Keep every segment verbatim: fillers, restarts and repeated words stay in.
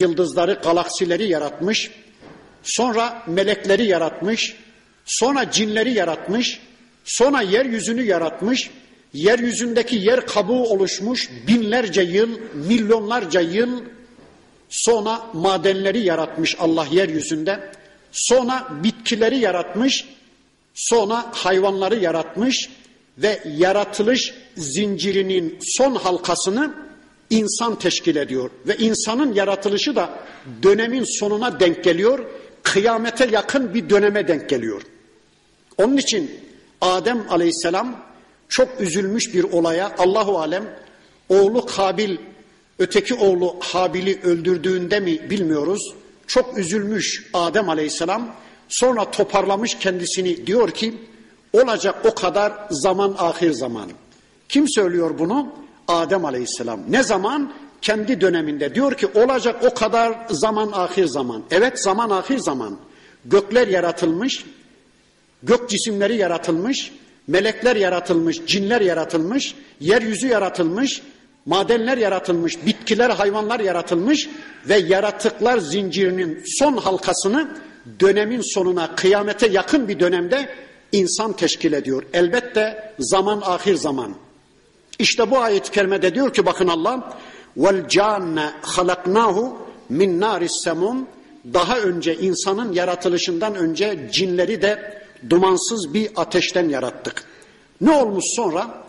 Yıldızları, galaksileri yaratmış, sonra melekleri yaratmış, sonra cinleri yaratmış, sonra yeryüzünü yaratmış, yeryüzündeki yer kabuğu oluşmuş binlerce yıl, milyonlarca yıl, sonra madenleri yaratmış Allah yeryüzünde, sonra bitkileri yaratmış, sonra hayvanları yaratmış ve yaratılış zincirinin son halkasını İnsan teşkil ediyor ve insanın yaratılışı da dönemin sonuna denk geliyor, kıyamete yakın bir döneme denk geliyor. Onun için Adem aleyhisselam çok üzülmüş bir olaya, Allahu alem, oğlu Kabil, öteki oğlu Habil'i öldürdüğünde mi bilmiyoruz. Çok üzülmüş Adem aleyhisselam, sonra toparlamış kendisini, diyor ki olacak o kadar zaman ahir zaman. Kim söylüyor bunu? Adem aleyhisselam. Ne zaman? Kendi döneminde. Diyor ki olacak o kadar zaman ahir zaman. Evet, zaman ahir zaman. Gökler yaratılmış, gök cisimleri yaratılmış, melekler yaratılmış, cinler yaratılmış, yeryüzü yaratılmış, madenler yaratılmış, bitkiler, hayvanlar yaratılmış ve yaratıklar zincirinin son halkasını dönemin sonuna, kıyamete yakın bir dönemde insan teşkil ediyor. Elbette zaman ahir zaman. İşte bu ayet-i kerimede diyor ki bakın Allah وَالْجَانَّ خَلَقْنَاهُ مِنْ نَارِ السَّمُونَ. Daha önce, insanın yaratılışından önce cinleri de dumansız bir ateşten yarattık. Ne olmuş sonra?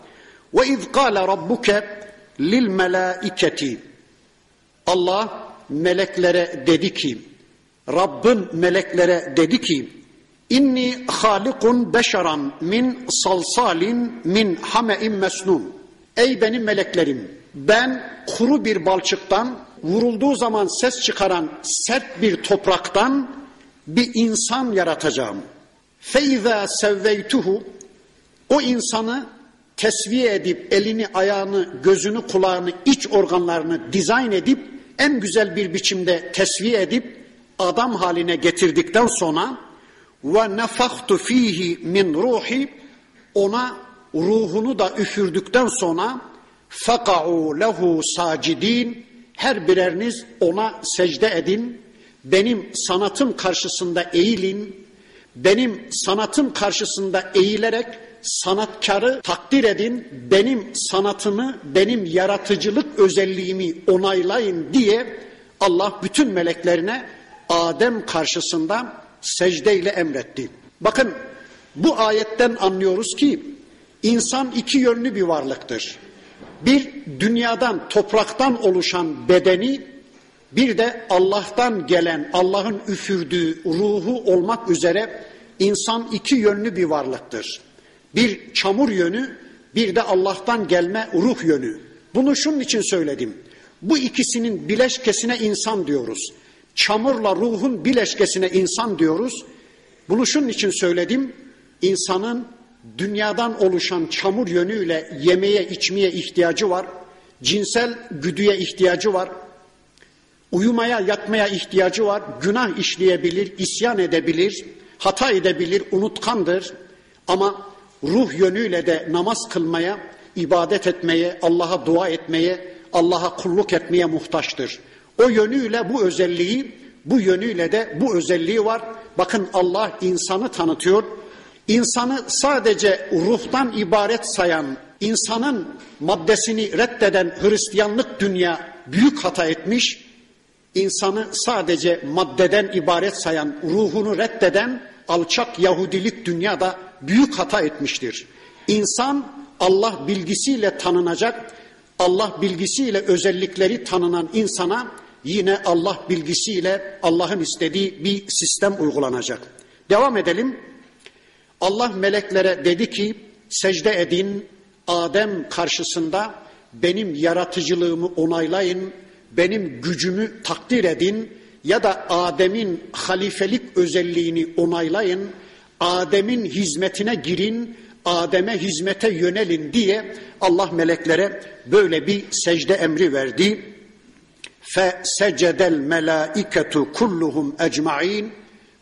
وَاِذْ قَالَ رَبُّكَ لِلْمَلَائِكَةِ. Allah meleklere dedi ki, Rabbin meleklere dedi ki اِنِّي خَالِقٌ بَشَرًا مِنْ صَلْصَالٍ مِنْ حَمَئٍ مَسْنُونَ. Ey benim meleklerim, ben kuru bir balçıktan, vurulduğu zaman ses çıkaran sert bir topraktan bir insan yaratacağım. فَاِذَا سَوَّيْتُهُ. O insanı tesviye edip, elini, ayağını, gözünü, kulağını, iç organlarını dizayn edip, en güzel bir biçimde tesviye edip, adam haline getirdikten sonra وَنَفَخْتُ ف۪يهِ مِنْ رُوحِ. Ona ruhunu da üfürdükten sonra فَقَعُوا لَهُ سَاجِد۪ينَ. Her bireriniz ona secde edin. Benim sanatım karşısında eğilin. Benim sanatım karşısında eğilerek sanatkarı takdir edin. Benim sanatımı, benim yaratıcılık özelliğimi onaylayın diye Allah bütün meleklerine Adem karşısında secdeyle emretti. Bakın, bu ayetten anlıyoruz ki İnsan iki yönlü bir varlıktır. Bir, dünyadan, topraktan oluşan bedeni, bir de Allah'tan gelen, Allah'ın üfürdüğü ruhu olmak üzere insan iki yönlü bir varlıktır. Bir çamur yönü, bir de Allah'tan gelme ruh yönü. Bunu şunun için söyledim. Bu ikisinin bileşkesine insan diyoruz. Çamurla ruhun bileşkesine insan diyoruz. Bunu şunun için söyledim. İnsanın dünyadan oluşan çamur yönüyle yemeye, içmeye ihtiyacı var. Cinsel güdüye ihtiyacı var. Uyumaya, yatmaya ihtiyacı var. Günah işleyebilir, isyan edebilir, hata edebilir, unutkandır. Ama ruh yönüyle de namaz kılmaya, ibadet etmeye, Allah'a dua etmeye, Allah'a kulluk etmeye muhtaçtır. O yönüyle bu özelliği, bu yönüyle de bu özelliği var. Bakın, Allah insanı tanıtıyor. İnsanı sadece ruhtan ibaret sayan, insanın maddesini reddeden Hristiyanlık dünya büyük hata etmiş. İnsanı sadece maddeden ibaret sayan, ruhunu reddeden alçak Yahudilik dünya da büyük hata etmiştir. İnsan Allah bilgisiyle tanınacak, Allah bilgisiyle özellikleri tanınan insana yine Allah bilgisiyle Allah'ın istediği bir sistem uygulanacak. Devam edelim. Allah meleklere dedi ki secde edin, Adem karşısında benim yaratıcılığımı onaylayın, benim gücümü takdir edin ya da Adem'in halifelik özelliğini onaylayın, Adem'in hizmetine girin, Adem'e hizmete yönelin diye Allah meleklere böyle bir secde emri verdi. فَسَجَدَ الْمَلَائِكَةُ كُلُّهُمْ اَجْمَعِينَ.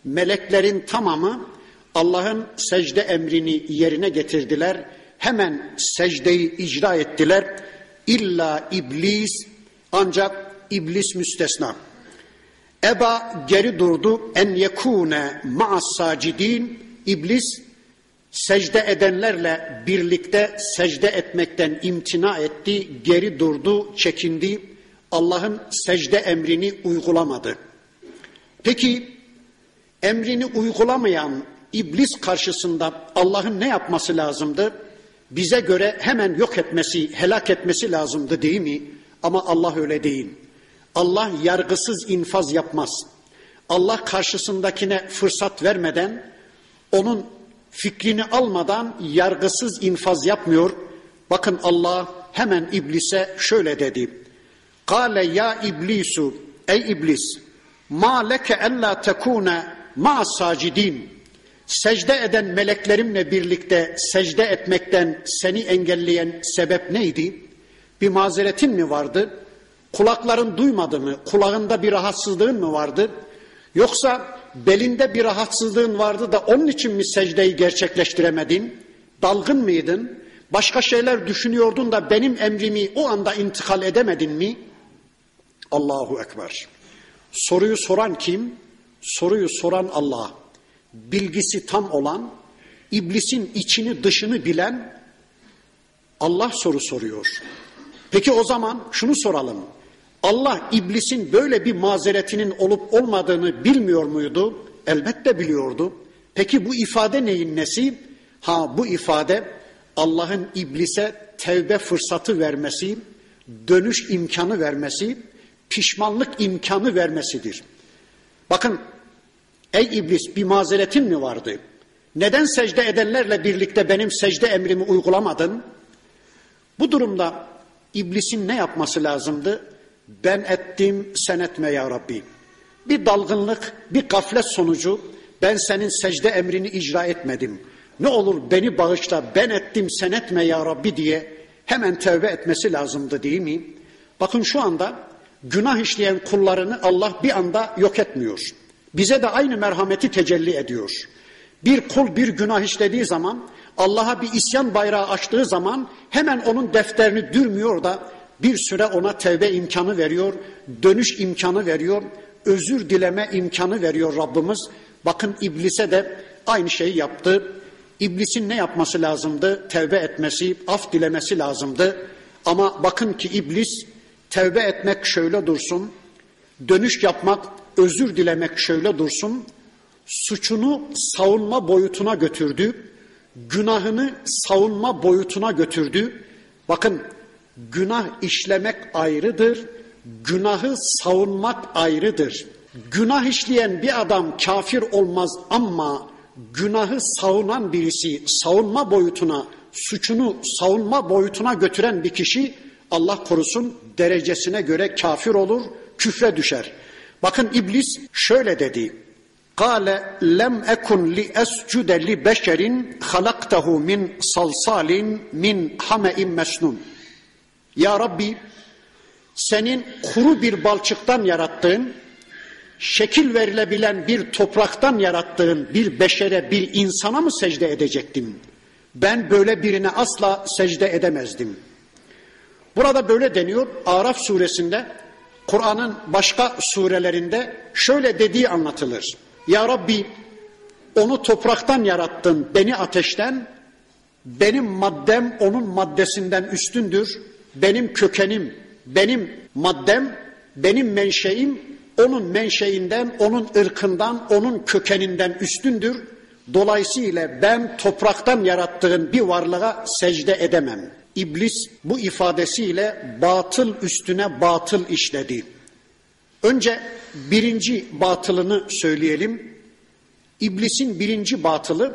Meleklerin tamamı Allah'ın secde emrini yerine getirdiler. Hemen secdeyi icra ettiler. İlla iblis, ancak iblis müstesna. Eba geri durdu. En yekune ma'as-sacidin. İblis secde edenlerle birlikte secde etmekten imtina etti, geri durdu, çekindi. Allah'ın secde emrini uygulamadı. Peki emrini uygulamayan iblis karşısında Allah'ın ne yapması lazımdı? Bize göre hemen yok etmesi, helak etmesi lazımdı değil mi? Ama Allah öyle değil. Allah yargısız infaz yapmaz. Allah karşısındakine fırsat vermeden, onun fikrini almadan yargısız infaz yapmıyor. Bakın Allah hemen iblise şöyle dedi. Kale ya iblisu, ey iblis, ma leke ella tekune ma'as sacidin. Secde eden meleklerimle birlikte secde etmekten seni engelleyen sebep neydi? Bir mazeretin mi vardı? Kulakların duymadı mı? Kulağında bir rahatsızlığın mı vardı? Yoksa belinde bir rahatsızlığın vardı da onun için mi secdeyi gerçekleştiremedin? Dalgın mıydın? Başka şeyler düşünüyordun da benim emrimi o anda intikal edemedin mi? Allahu Ekber. Soruyu soran kim? Soruyu soran Allah. Bilgisi tam olan, iblisin içini dışını bilen Allah soru soruyor. Peki o zaman şunu soralım. Allah iblisin böyle bir mazeretinin olup olmadığını bilmiyor muydu? Elbette biliyordu. Peki bu ifade neyin nesi? Ha, bu ifade Allah'ın iblise tevbe fırsatı vermesi, dönüş imkanı vermesi, pişmanlık imkanı vermesidir. Bakın, ey iblis, bir mazeretin mi vardı? Neden secde edenlerle birlikte benim secde emrimi uygulamadın? Bu durumda iblisin ne yapması lazımdı? Ben ettim, sen etme ya Rabbi. Bir dalgınlık, bir gaflet sonucu ben senin secde emrini icra etmedim. Ne olur beni bağışla, ben ettim, sen etme ya Rabbi diye hemen tevbe etmesi lazımdı değil mi? Bakın şu anda günah işleyen kullarını Allah bir anda yok etmiyor. Bize de aynı merhameti tecelli ediyor. Bir kul bir günah işlediği zaman, Allah'a bir isyan bayrağı açtığı zaman hemen onun defterini dürmüyor da bir süre ona tevbe imkanı veriyor, dönüş imkanı veriyor, özür dileme imkanı veriyor Rabbimiz. Bakın iblise de aynı şeyi yaptı. İblisin ne yapması lazımdı? Tevbe etmesi, af dilemesi lazımdı. Ama bakın ki iblis, tevbe etmek şöyle dursun, dönüş yapmak, özür dilemek şöyle dursun, suçunu savunma boyutuna götürdü, günahını savunma boyutuna götürdü. Bakın, günah işlemek ayrıdır, günahı savunmak ayrıdır. Günah işleyen bir adam kafir olmaz ama günahı savunan birisi, savunma boyutuna, suçunu savunma boyutuna götüren bir kişi, Allah korusun, derecesine göre kafir olur, küfre düşer. Bakın iblis şöyle dedi. Kale lem ekun li escude li beşerin halaktahu min salsalin min hame'in mesnun. Ya Rabbi, senin kuru bir balçıktan yarattığın, şekil verilebilen bir topraktan yarattığın bir beşere, bir insana mı secde edecektim? Ben böyle birine asla secde edemezdim. Burada böyle deniyor Araf suresinde. Kur'an'ın başka surelerinde şöyle dediği anlatılır. Ya Rabbi, onu topraktan yarattın, beni ateşten, benim maddem onun maddesinden üstündür, benim kökenim, benim maddem, benim menşeim, onun menşeinden, onun ırkından, onun kökeninden üstündür. Dolayısıyla ben topraktan yarattığın bir varlığa secde edemem. İblis bu ifadesiyle batıl üstüne batıl işledi. Önce birinci batılını söyleyelim. İblisin birinci batılı,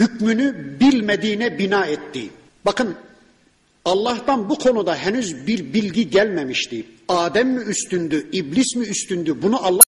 hükmünü bilmediğine bina etti. Bakın, Allah'tan bu konuda henüz bir bilgi gelmemişti. Adem mi üstündü, iblis mi üstündü, bunu Allah